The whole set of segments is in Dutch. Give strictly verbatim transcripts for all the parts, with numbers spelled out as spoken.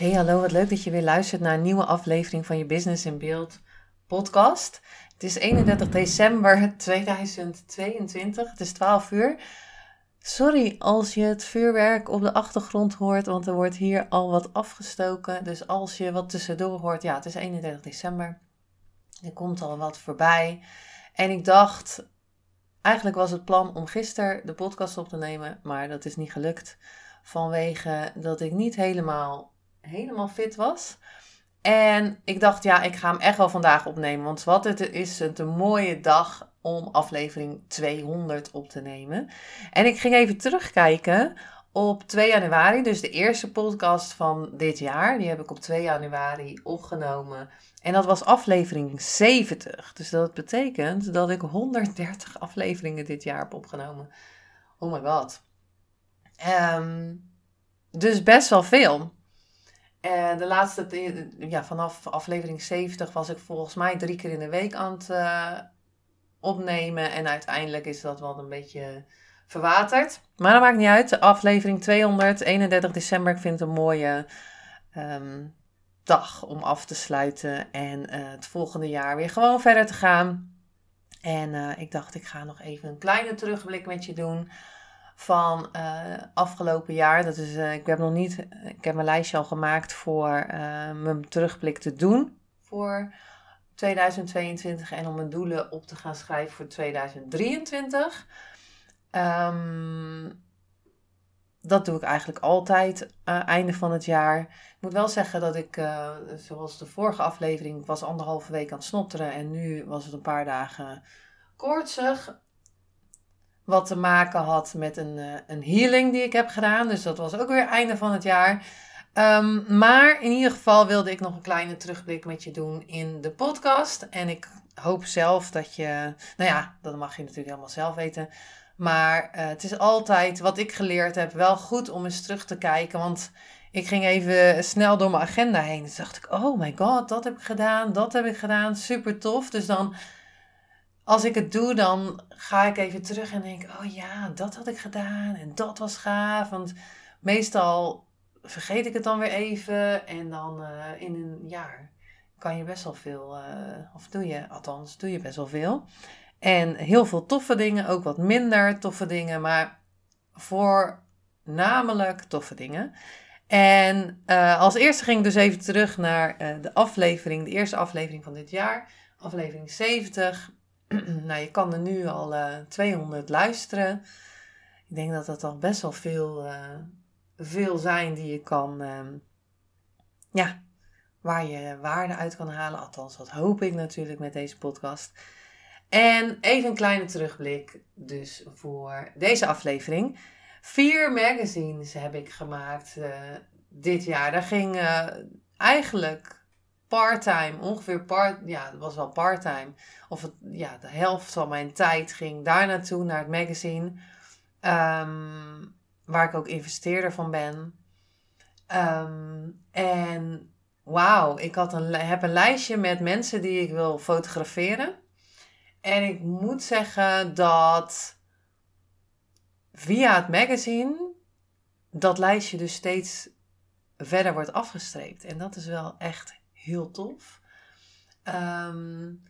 Hey, hallo, wat leuk dat je weer luistert naar een nieuwe aflevering van je Business in Beeld podcast. Het is eenendertig december tweeduizend tweeëntwintig, het is twaalf uur. Sorry als je het vuurwerk op de achtergrond hoort, want er wordt hier al wat afgestoken. Dus als je wat tussendoor hoort, ja, het is eenendertig december. Er komt al wat voorbij. En ik dacht, eigenlijk was het plan om gisteren de podcast op te nemen, maar dat is niet gelukt vanwege dat ik niet helemaal... helemaal fit was. En ik dacht, ja, ik ga hem echt wel vandaag opnemen. Want wat het is, het een mooie dag om aflevering tweehonderd op te nemen. En ik ging even terugkijken op twee januari. Dus de eerste podcast van dit jaar. Die heb ik op twee januari opgenomen. En dat was aflevering zeventig. Dus dat betekent dat ik honderddertig afleveringen dit jaar heb opgenomen. Oh my god. Um, dus best wel veel. En de laatste, ja, vanaf aflevering zeventig was ik volgens mij drie keer in de week aan het uh, opnemen. En uiteindelijk is dat wel een beetje verwaterd. Maar dat maakt niet uit. De aflevering tweehonderd, eenendertig december. Ik vind het een mooie um, dag om af te sluiten. En uh, het volgende jaar weer gewoon verder te gaan. En uh, ik dacht, ik ga nog even een kleine terugblik met je doen van uh, afgelopen jaar. Dat is, uh, ik heb nog niet, ik heb mijn lijstje al gemaakt voor uh, mijn terugblik te doen voor tweeduizend tweeëntwintig en om mijn doelen op te gaan schrijven voor tweeduizend drieëntwintig. Um, dat doe ik eigenlijk altijd uh, einde van het jaar. Ik moet wel zeggen dat ik, uh, zoals de vorige aflevering, was anderhalve week aan het snotteren en nu was het een paar dagen koortsig. Wat te maken had met een, een healing die ik heb gedaan. Dus dat was ook weer einde van het jaar. Um, maar in ieder geval wilde ik nog een kleine terugblik met je doen in de podcast. En ik hoop zelf dat je... Nou ja, dat mag je natuurlijk helemaal zelf weten. Maar uh, het is altijd wat ik geleerd heb wel goed om eens terug te kijken. Want ik ging even snel door mijn agenda heen. Dus dacht ik, oh my god, dat heb ik gedaan. Dat heb ik gedaan. Super tof. Dus dan... Als ik het doe, dan ga ik even terug en denk, oh ja, dat had ik gedaan en dat was gaaf. Want meestal vergeet ik het dan weer even en dan uh, in een jaar kan je best wel veel, uh, of doe je, althans, doe je best wel veel. En heel veel toffe dingen, ook wat minder toffe dingen, maar voornamelijk toffe dingen. En uh, als eerste ging ik dus even terug naar uh, de aflevering, de eerste aflevering van dit jaar, aflevering zeventig. Nou, je kan er nu al uh, tweehonderd luisteren. Ik denk dat dat al best wel veel, uh, veel zijn die je kan, uh, ja, waar je waarde uit kan halen. Althans, dat hoop ik natuurlijk met deze podcast. En even een kleine terugblik dus voor deze aflevering. Vier magazines heb ik gemaakt uh, dit jaar. Daar ging uh, eigenlijk... Part-time, ongeveer part, ja, het was wel part-time. Of het, ja, de helft van mijn tijd ging daar naartoe, naar het magazine. Um, waar ik ook investeerder van ben. Um, en wauw, ik had een, heb een lijstje met mensen die ik wil fotograferen. En ik moet zeggen dat via het magazine dat lijstje dus steeds verder wordt afgestreept. En dat is wel echt heel tof. Um,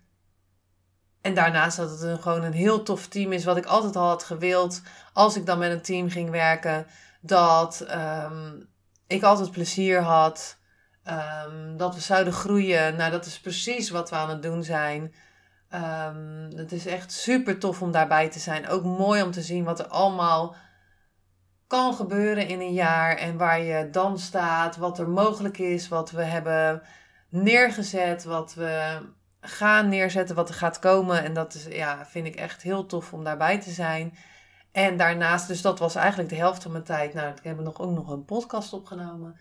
en daarnaast dat het een, gewoon een heel tof team is. Wat ik altijd al had gewild. Als ik dan met een team ging werken. Dat um, ik altijd plezier had. Um, dat we zouden groeien. Nou, dat is precies wat we aan het doen zijn. Um, het is echt super tof om daarbij te zijn. Ook mooi om te zien wat er allemaal kan gebeuren in een jaar. En waar je dan staat. Wat er mogelijk is. Wat we hebben neergezet, wat we gaan neerzetten, wat er gaat komen. En dat is, ja, vind ik echt heel tof om daarbij te zijn. En daarnaast, dus dat was eigenlijk de helft van mijn tijd. Nou, ik heb nog ook nog een podcast opgenomen.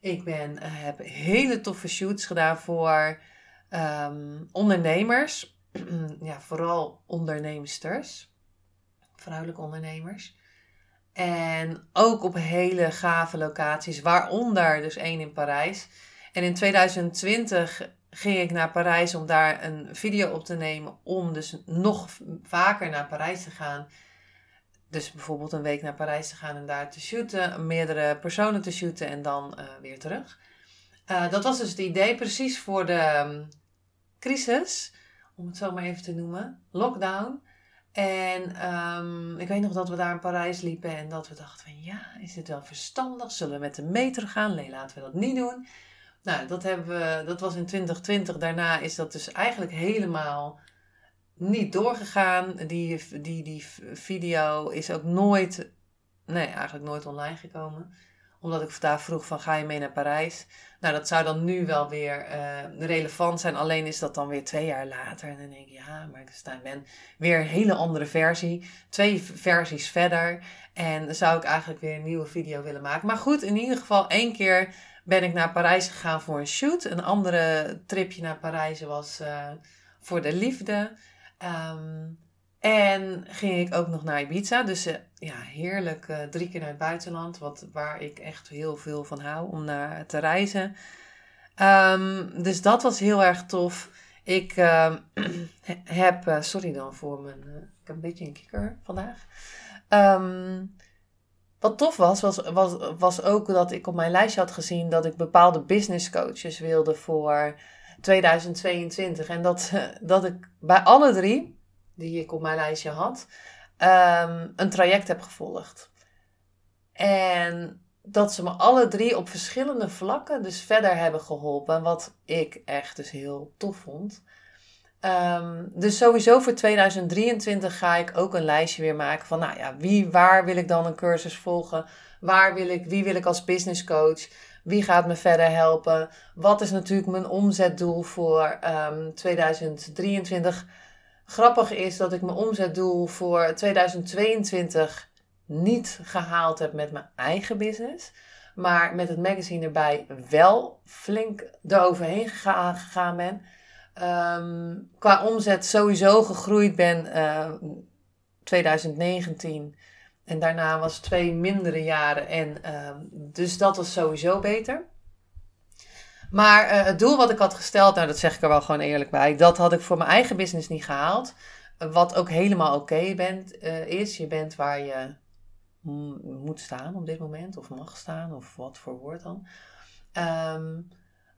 Ik ben, heb hele toffe shoots gedaan voor um, ondernemers. Ja, vooral ondernemsters. Vrouwelijke ondernemers. En ook op hele gave locaties. Waaronder dus één in Parijs. En in twintig twintig ging ik naar Parijs om daar een video op te nemen. Om dus nog vaker naar Parijs te gaan. Dus bijvoorbeeld een week naar Parijs te gaan en daar te shooten. Meerdere personen te shooten en dan uh, weer terug. Uh, dat was dus het idee precies voor de um, crisis. Om het zo maar even te noemen. Lockdown. En um, ik weet nog dat we daar in Parijs liepen. En dat we dachten van ja, is dit wel verstandig? Zullen we met de metro gaan? Nee, laten we dat niet doen. Nou, dat, hebben we, dat was in twintig twintig. Daarna is dat dus eigenlijk helemaal niet doorgegaan. Die, die, die video is ook nooit, nee, eigenlijk nooit online gekomen. Omdat ik daar vroeg van, ga je mee naar Parijs? Nou, dat zou dan nu wel weer uh, relevant zijn. Alleen is dat dan weer twee jaar later. En dan denk ik, ja, maar ik ben weer een hele andere versie. Twee versies verder. En zou ik eigenlijk weer een nieuwe video willen maken. Maar goed, in ieder geval één keer ben ik naar Parijs gegaan voor een shoot. Een andere tripje naar Parijs was uh, voor de liefde. Um, en ging ik ook nog naar Ibiza. Dus uh, ja, heerlijk uh, drie keer naar het buitenland. Wat, waar ik echt heel veel van hou om naar te reizen. Um, dus dat was heel erg tof. Ik uh, heb... Uh, sorry dan voor mijn... Uh, ik heb een beetje een kikker vandaag. Um, wat tof was, was, was, was ook dat ik op mijn lijstje had gezien dat ik bepaalde business coaches wilde voor tweeduizend tweeëntwintig. En dat, dat ik bij alle drie, die ik op mijn lijstje had, um, een traject heb gevolgd. En dat ze me alle drie op verschillende vlakken dus verder hebben geholpen. Wat ik echt dus heel tof vond. Um, dus sowieso voor tweeduizend drieëntwintig ga ik ook een lijstje weer maken van, nou ja, wie, waar wil ik dan een cursus volgen? Waar wil ik, wie wil ik als business coach? Wie gaat me verder helpen? Wat is natuurlijk mijn omzetdoel voor um, tweeduizend drieëntwintig? Grappig is dat ik mijn omzetdoel voor tweeduizend tweeëntwintig niet gehaald heb met mijn eigen business. Maar met het magazine erbij wel flink eroverheen gegaan, gegaan ben. Um, qua omzet sowieso gegroeid ben uh, twintig negentien. En daarna was het twee mindere jaren. En, uh, dus dat was sowieso beter. Maar uh, het doel wat ik had gesteld, nou dat zeg ik er wel gewoon eerlijk bij. Dat had ik voor mijn eigen business niet gehaald. Wat ook helemaal oké uh, is. Je bent waar je m- moet staan op dit moment. Of mag staan. Of wat voor woord dan. Um,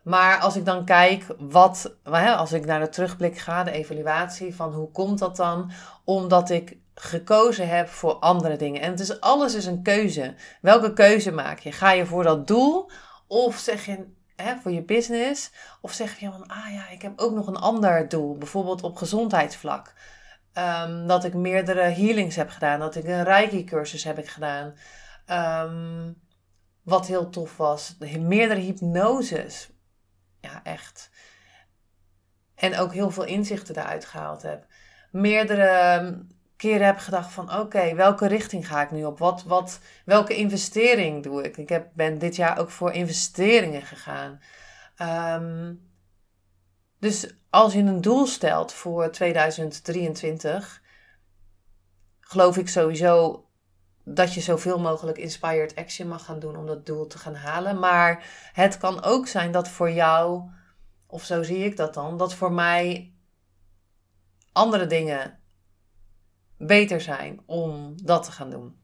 maar als ik dan kijk, wat, als ik naar de terugblik ga, de evaluatie van hoe komt dat dan? Omdat ik gekozen heb voor andere dingen. En het is, alles is een keuze. Welke keuze maak je? Ga je voor dat doel? Of zeg je, hè, voor je business? Of zeg je van, ah ja, ik heb ook nog een ander doel. Bijvoorbeeld op gezondheidsvlak. Um, dat ik meerdere healings heb gedaan. Dat ik een reiki-cursus heb ik gedaan. Um, wat heel tof was. Meerdere hypnoses. Ja, echt. En ook heel veel inzichten daaruit gehaald heb. Meerdere keren heb gedacht van oké, okay, welke richting ga ik nu op? Wat, wat, welke investering doe ik? Ik heb, ben dit jaar ook voor investeringen gegaan. Um, dus als je een doel stelt voor tweeduizend drieëntwintig, geloof ik sowieso dat je zoveel mogelijk inspired action mag gaan doen om dat doel te gaan halen. Maar het kan ook zijn dat voor jou, of zo zie ik dat dan, dat voor mij andere dingen beter zijn om dat te gaan doen.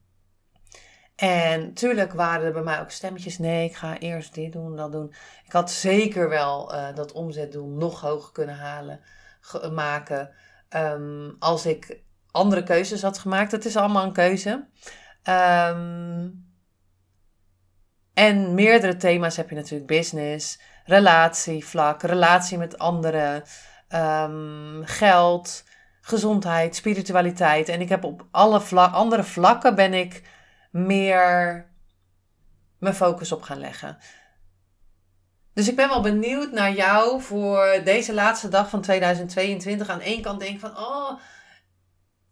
En tuurlijk waren er bij mij ook stemmetjes. Nee, ik ga eerst dit doen, dat doen. Ik had zeker wel uh, dat omzetdoel nog hoger kunnen halen, ge- maken. Um, als ik andere keuzes had gemaakt. Het is allemaal een keuze. Um, en meerdere thema's heb je natuurlijk. Business, relatievlak, relatie met anderen, um, geld, gezondheid, spiritualiteit. En ik heb op alle vla- andere vlakken ben ik meer mijn focus op gaan leggen. Dus ik ben wel benieuwd naar jou voor deze laatste dag van tweeduizend tweeëntwintig. Aan één kant denk ik van, oh,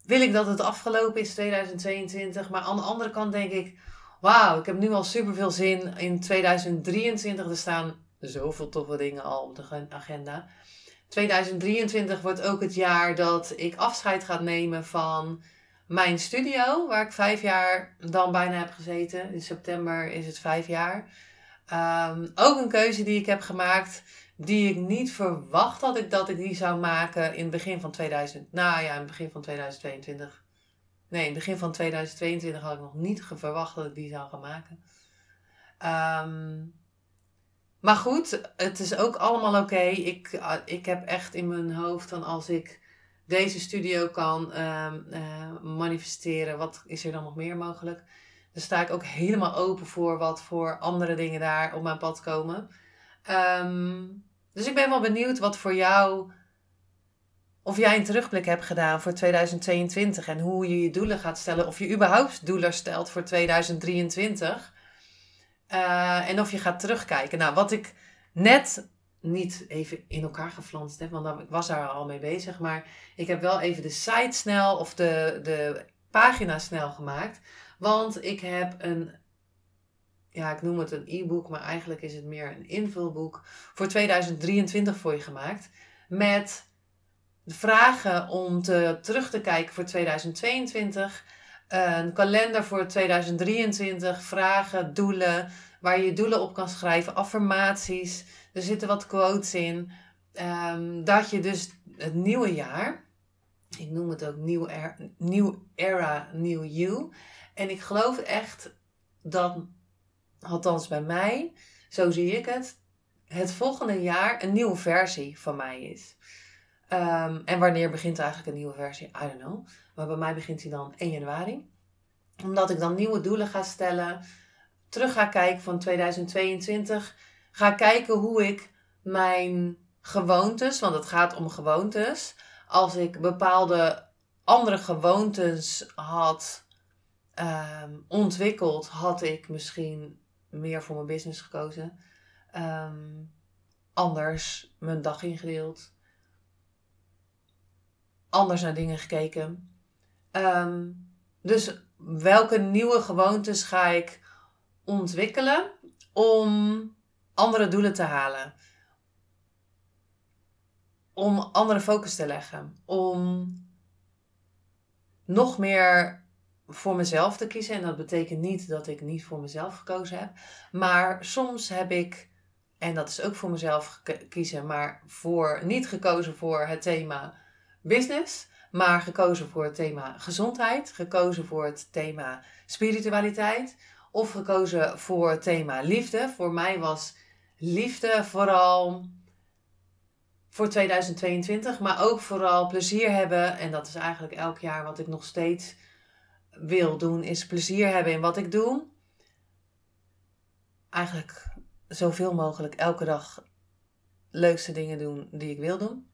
wil ik dat het afgelopen is tweeduizend tweeëntwintig. Maar aan de andere kant denk ik, wauw, ik heb nu al superveel zin in tweeduizend drieëntwintig. Er staan zoveel toffe dingen al op de agenda. tweeduizend drieëntwintig wordt ook het jaar dat ik afscheid ga nemen van mijn studio, waar ik vijf jaar dan bijna heb gezeten. In september is het vijf jaar. Um, ook een keuze die ik heb gemaakt, die ik niet verwacht had ik dat ik die zou maken in het begin van tweeduizend. Nou ja, in het begin van tweeduizend tweeëntwintig. Nee, in het begin van tweeduizend tweeëntwintig had ik nog niet verwacht dat ik die zou gaan maken. Um, maar goed, het is ook allemaal oké. Okay. Ik, uh, ik heb echt in mijn hoofd dan als ik deze studio kan uh, uh, manifesteren, wat is er dan nog meer mogelijk? Dan sta ik ook helemaal open voor wat voor andere dingen daar op mijn pad komen. Um, dus ik ben wel benieuwd wat voor jou, of jij een terugblik hebt gedaan voor tweeduizend tweeëntwintig en hoe je je doelen gaat stellen. Of je überhaupt doelen stelt voor tweeduizend drieëntwintig. Uh, en of je gaat terugkijken. Nou, wat ik net niet even in elkaar geflanst heb, want ik was daar al mee bezig. Maar ik heb wel even de site snel of de, de pagina snel gemaakt. Want ik heb een, ja, ik noem het een e-book, maar eigenlijk is het meer een invulboek voor tweeduizend drieëntwintig voor je gemaakt. Met vragen om te, terug te kijken voor tweeduizend tweeëntwintig. Een kalender voor tweeduizend drieëntwintig. Vragen, doelen, waar je doelen op kan schrijven. Affirmaties, er zitten wat quotes in. Um, dat je dus het nieuwe jaar, ik noem het ook New Era, New Era New You. En ik geloof echt dat, althans bij mij, zo zie ik het, het volgende jaar een nieuwe versie van mij is. Um, en wanneer begint eigenlijk een nieuwe versie? I don't know. Maar bij mij begint die dan eerste januari. Omdat ik dan nieuwe doelen ga stellen. Terug ga kijken van tweeduizend tweeëntwintig. Ga kijken hoe ik mijn gewoontes, want het gaat om gewoontes. Als ik bepaalde andere gewoontes had um, ontwikkeld, had ik misschien meer voor mijn business gekozen. Um, anders mijn dag ingedeeld. Anders naar dingen gekeken. Um, dus welke nieuwe gewoontes ga ik ontwikkelen om andere doelen te halen? Om andere focus te leggen. Om nog meer voor mezelf te kiezen. En dat betekent niet dat ik niet voor mezelf gekozen heb. Maar soms heb ik, en dat is ook voor mezelf kiezen, maar voor, niet gekozen voor het thema business, maar gekozen voor het thema gezondheid, gekozen voor het thema spiritualiteit of gekozen voor het thema liefde. Voor mij was liefde vooral voor tweeduizend tweeëntwintig, maar ook vooral plezier hebben. En dat is eigenlijk elk jaar wat ik nog steeds wil doen, is plezier hebben in wat ik doe. Eigenlijk zoveel mogelijk elke dag leukste dingen doen die ik wil doen.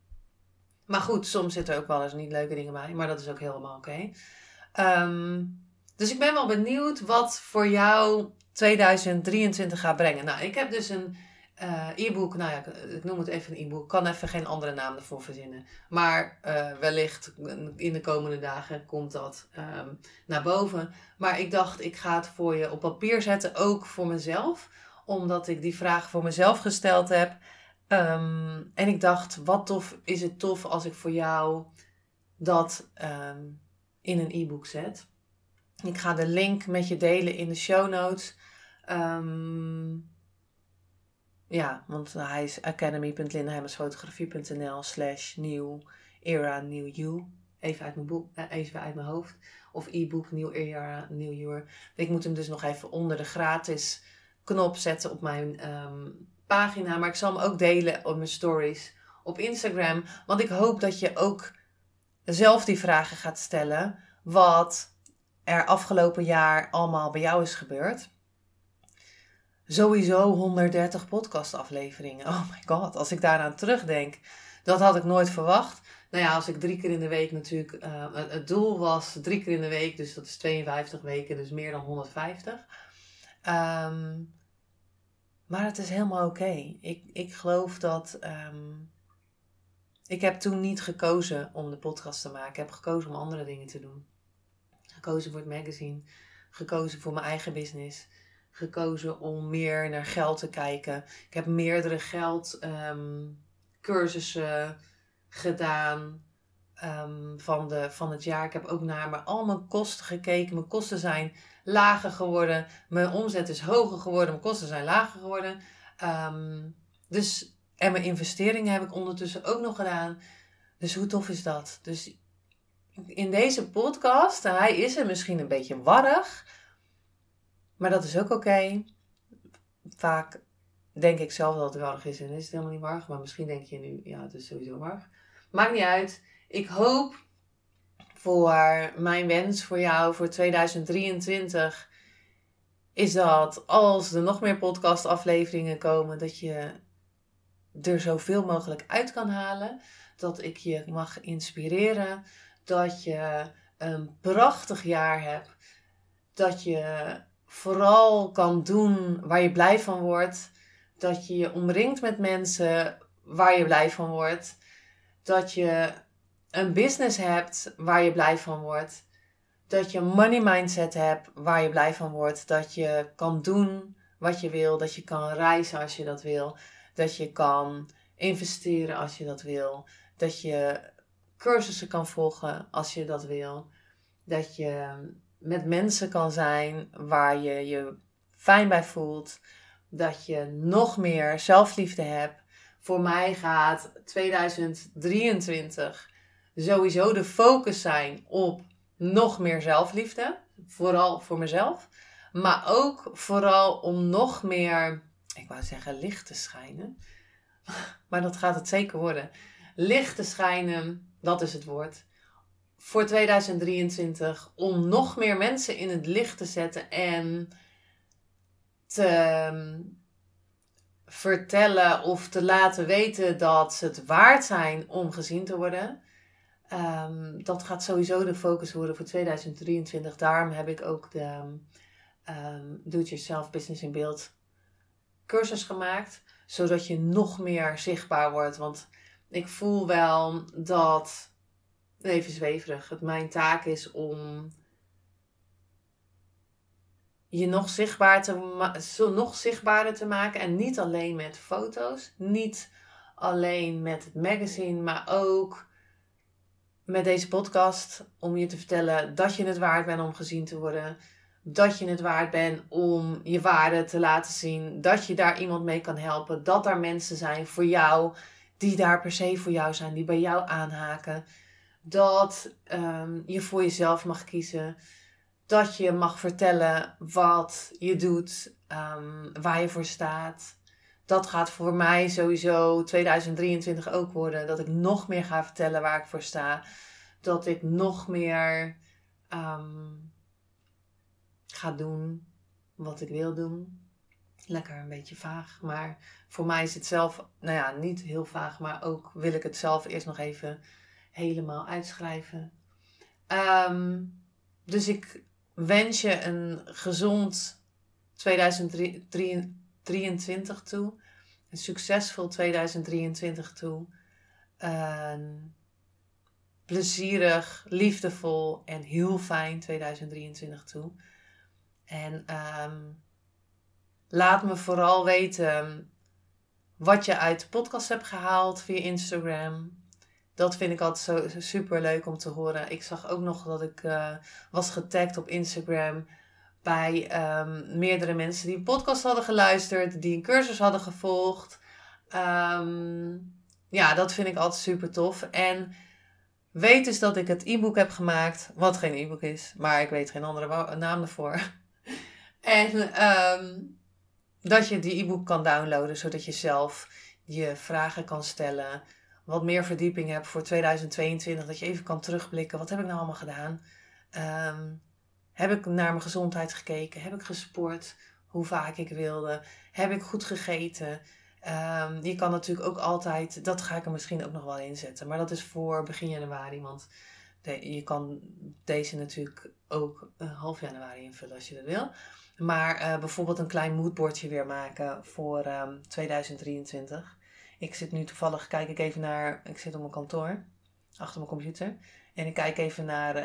Maar goed, soms zitten er ook wel eens niet leuke dingen bij. Maar dat is ook helemaal oké. Okay. Um, dus ik ben wel benieuwd wat voor jou tweeduizend drieëntwintig gaat brengen. Nou, ik heb dus een uh, e-book. Nou ja, ik noem het even een e-book. Ik kan even geen andere naam ervoor verzinnen. Maar uh, wellicht in de komende dagen komt dat um, naar boven. Maar ik dacht, ik ga het voor je op papier zetten. Ook voor mezelf. Omdat ik die vraag voor mezelf gesteld heb. Um, en ik dacht, wat tof is het tof als ik voor jou dat um, in een e-book zet. Ik ga de link met je delen in de show notes. Um, ja, want hij is academy.lindahemmersfotografie.nl slash new era new you. Even uit mijn boek, even uit mijn hoofd. Of e-book new era new you. Ik moet hem dus nog even onder de gratis knop zetten op mijn Um, pagina, maar ik zal hem ook delen op mijn stories op Instagram. Want ik hoop dat je ook zelf die vragen gaat stellen. Wat er afgelopen jaar allemaal bij jou is gebeurd. Sowieso honderddertig podcastafleveringen. Oh my god, als ik daaraan terugdenk. Dat had ik nooit verwacht. Nou ja, als ik drie keer in de week natuurlijk. Uh, het doel was drie keer in de week. Dus dat is tweeënvijftig weken. Dus meer dan honderdvijftig. Um, Maar het is helemaal oké. Okay. Ik, ik geloof dat um, Ik heb toen niet gekozen om de podcast te maken. Ik heb gekozen om andere dingen te doen. Gekozen voor het magazine. Gekozen voor mijn eigen business. Gekozen om meer naar geld te kijken. Ik heb meerdere geld um, cursussen gedaan um, van, de, van het jaar. Ik heb ook naar mijn, al mijn kosten gekeken. Mijn kosten zijn lager geworden. Mijn omzet is hoger geworden. Mijn kosten zijn lager geworden. Um, dus... En mijn investeringen heb ik ondertussen ook nog gedaan. Dus hoe tof is dat? Dus in deze podcast, hij is er misschien een beetje warrig. Maar dat is ook oké. Okay. Vaak denk ik zelf dat het warrig is en is het helemaal niet warrig. Maar misschien denk je nu, ja, het is sowieso warrig. Maakt niet uit. Ik hoop voor mijn wens voor jou voor tweeduizend drieëntwintig... is dat als er nog meer podcastafleveringen komen, dat je er zoveel mogelijk uit kan halen. Dat ik je mag inspireren. Dat je een prachtig jaar hebt. Dat je vooral kan doen waar je blij van wordt. Dat je je omringt met mensen waar je blij van wordt. Dat je een business hebt waar je blij van wordt. Dat je een money mindset hebt waar je blij van wordt. Dat je kan doen wat je wil. Dat je kan reizen als je dat wil. Dat je kan investeren als je dat wil. Dat je cursussen kan volgen als je dat wil. Dat je met mensen kan zijn waar je je fijn bij voelt. Dat je nog meer zelfliefde hebt. Voor mij gaat tweeduizend drieëntwintig sowieso de focus zijn op nog meer zelfliefde. Vooral voor mezelf. Maar ook vooral om nog meer, ik wou zeggen licht te schijnen, maar dat gaat het zeker worden. Licht te schijnen, dat is het woord. Voor tweeduizend drieëntwintig om nog meer mensen in het licht te zetten en te vertellen of te laten weten dat ze het waard zijn om gezien te worden. Um, dat gaat sowieso de focus worden voor tweeduizend drieëntwintig. Daarom heb ik ook de um, Do-It-Yourself Business in Beeld cursus gemaakt, zodat je nog meer zichtbaar wordt. Want ik voel wel dat, even zweverig, het mijn taak is om je nog, zichtbaar te ma- nog zichtbaarder te maken. En niet alleen met foto's, niet alleen met het magazine, maar ook met deze podcast. Om je te vertellen dat je het waard bent om gezien te worden. Dat je het waard bent om je waarde te laten zien. Dat je daar iemand mee kan helpen. Dat daar mensen zijn voor jou. Die daar per se voor jou zijn. Die bij jou aanhaken. Dat um, je voor jezelf mag kiezen. Dat je mag vertellen wat je doet. Um, waar je voor staat. Dat gaat voor mij sowieso tweeduizend drieëntwintig ook worden. Dat ik nog meer ga vertellen waar ik voor sta. Dat ik nog meer Um, ga doen wat ik wil doen. Lekker een beetje vaag. Maar voor mij is het zelf, nou ja, niet heel vaag. Maar ook wil ik het zelf eerst nog even helemaal uitschrijven. Um, dus ik wens je een gezond tweeduizend drieëntwintig toe. Een succesvol tweeduizend drieëntwintig toe. Um, plezierig, liefdevol en heel fijn tweeduizend drieëntwintig toe. En um, laat me vooral weten wat je uit de podcast hebt gehaald via Instagram. Dat vind ik altijd zo super leuk om te horen. Ik zag ook nog dat ik uh, was getagd op Instagram bij um, meerdere mensen die een podcast hadden geluisterd, die een cursus hadden gevolgd. Um, ja, dat vind ik altijd super tof. En weet dus dat ik het e-book heb gemaakt, wat geen e-book is, maar ik weet geen andere naam ervoor. En um, dat je die e-book kan downloaden, zodat je zelf je vragen kan stellen. Wat meer verdieping hebt voor tweeduizend tweeëntwintig. Dat je even kan terugblikken. Wat heb ik nou allemaal gedaan? Um, heb ik naar mijn gezondheid gekeken? Heb ik gesport? Hoe vaak ik wilde? Heb ik goed gegeten? Um, je kan natuurlijk ook altijd, dat ga ik er misschien ook nog wel inzetten. Maar dat is voor begin januari, want de, je kan deze natuurlijk ook uh, half januari invullen als je dat wil. Maar uh, bijvoorbeeld een klein moodboardje weer maken voor um, tweeduizend drieëntwintig. Ik zit nu toevallig, kijk ik even naar... Ik zit op mijn kantoor, achter mijn computer. En ik kijk even naar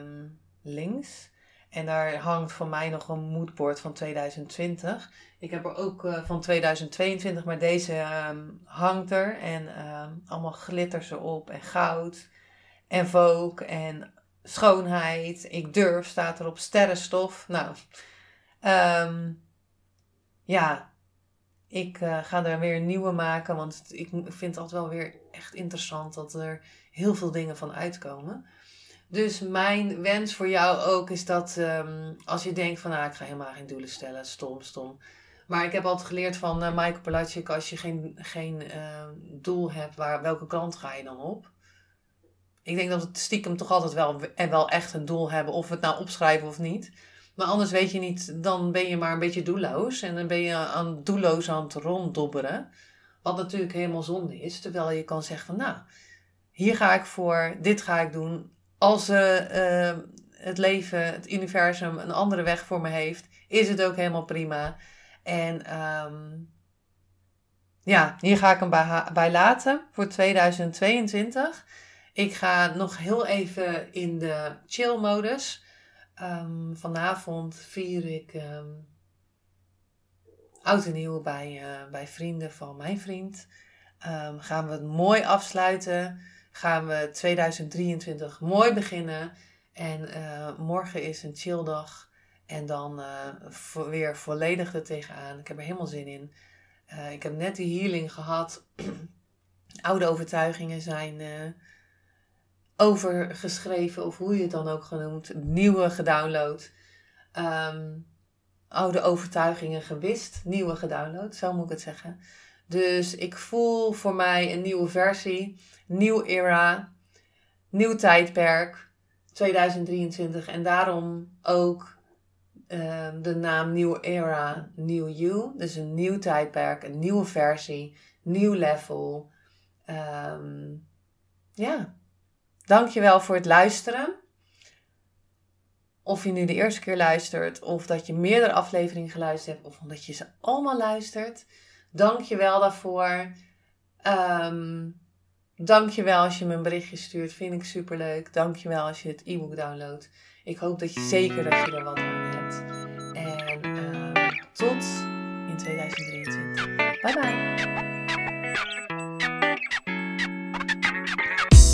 um, links. En daar hangt van mij nog een moodboard van tweeduizend twintig. Ik heb er ook uh, van tweeduizend tweeëntwintig, maar deze um, hangt er. En um, allemaal glitters erop en goud en Vogue en schoonheid. Ik durf, staat erop, sterrenstof. Nou, um, ja... Ik uh, ga daar weer een nieuwe maken, want ik vind het altijd wel weer echt interessant dat er heel veel dingen van uitkomen. Dus mijn wens voor jou ook is dat um, als je denkt van, ah, ik ga helemaal geen doelen stellen, stom, stom. Maar ik heb altijd geleerd van uh, Michael Palacic, als je geen, geen uh, doel hebt, waar, welke kant ga je dan op? Ik denk dat we stiekem toch altijd wel, wel echt een doel hebben, of we het nou opschrijven of niet. Maar anders weet je niet, dan ben je maar een beetje doelloos. En dan ben je aan, doelloos aan het ronddobberen. Wat natuurlijk helemaal zonde is. Terwijl je kan zeggen van, nou, hier ga ik voor, dit ga ik doen. Als uh, uh, het leven, het universum een andere weg voor me heeft, is het ook helemaal prima. En um, ja, hier ga ik hem bij, bij laten voor tweeduizend tweeëntwintig. Ik ga nog heel even in de chill-modus. Um, vanavond vier ik um, oud en nieuw bij, uh, bij vrienden van mijn vriend. Um, gaan we het mooi afsluiten. Gaan we tweeduizend drieëntwintig mooi beginnen. En uh, morgen is een chilldag. En dan uh, voor, weer volledig er tegenaan. Ik heb er helemaal zin in. Uh, ik heb net die healing gehad. Oude overtuigingen zijn... Uh, overgeschreven of hoe je het dan ook genoemd, nieuwe gedownload, um, oude overtuigingen gewist, nieuwe gedownload, zo moet ik het zeggen. Dus ik voel voor mij een nieuwe versie, nieuw era, nieuw tijdperk, tweeduizend drieëntwintig en daarom ook uh, de naam New Era New You, dus een nieuw tijdperk, een nieuwe versie, nieuw level, um, ja. Dankjewel voor het luisteren. Of je nu de eerste keer luistert, of dat je meerdere afleveringen geluisterd hebt, of omdat je ze allemaal luistert. Dankjewel daarvoor. Um, dankjewel als je me een berichtje stuurt. Vind ik superleuk. Dankjewel als je het e-book downloadt. Ik hoop dat je zeker dat je er wat aan hebt. En uh, tot in tweeduizend drieëntwintig. Bye bye.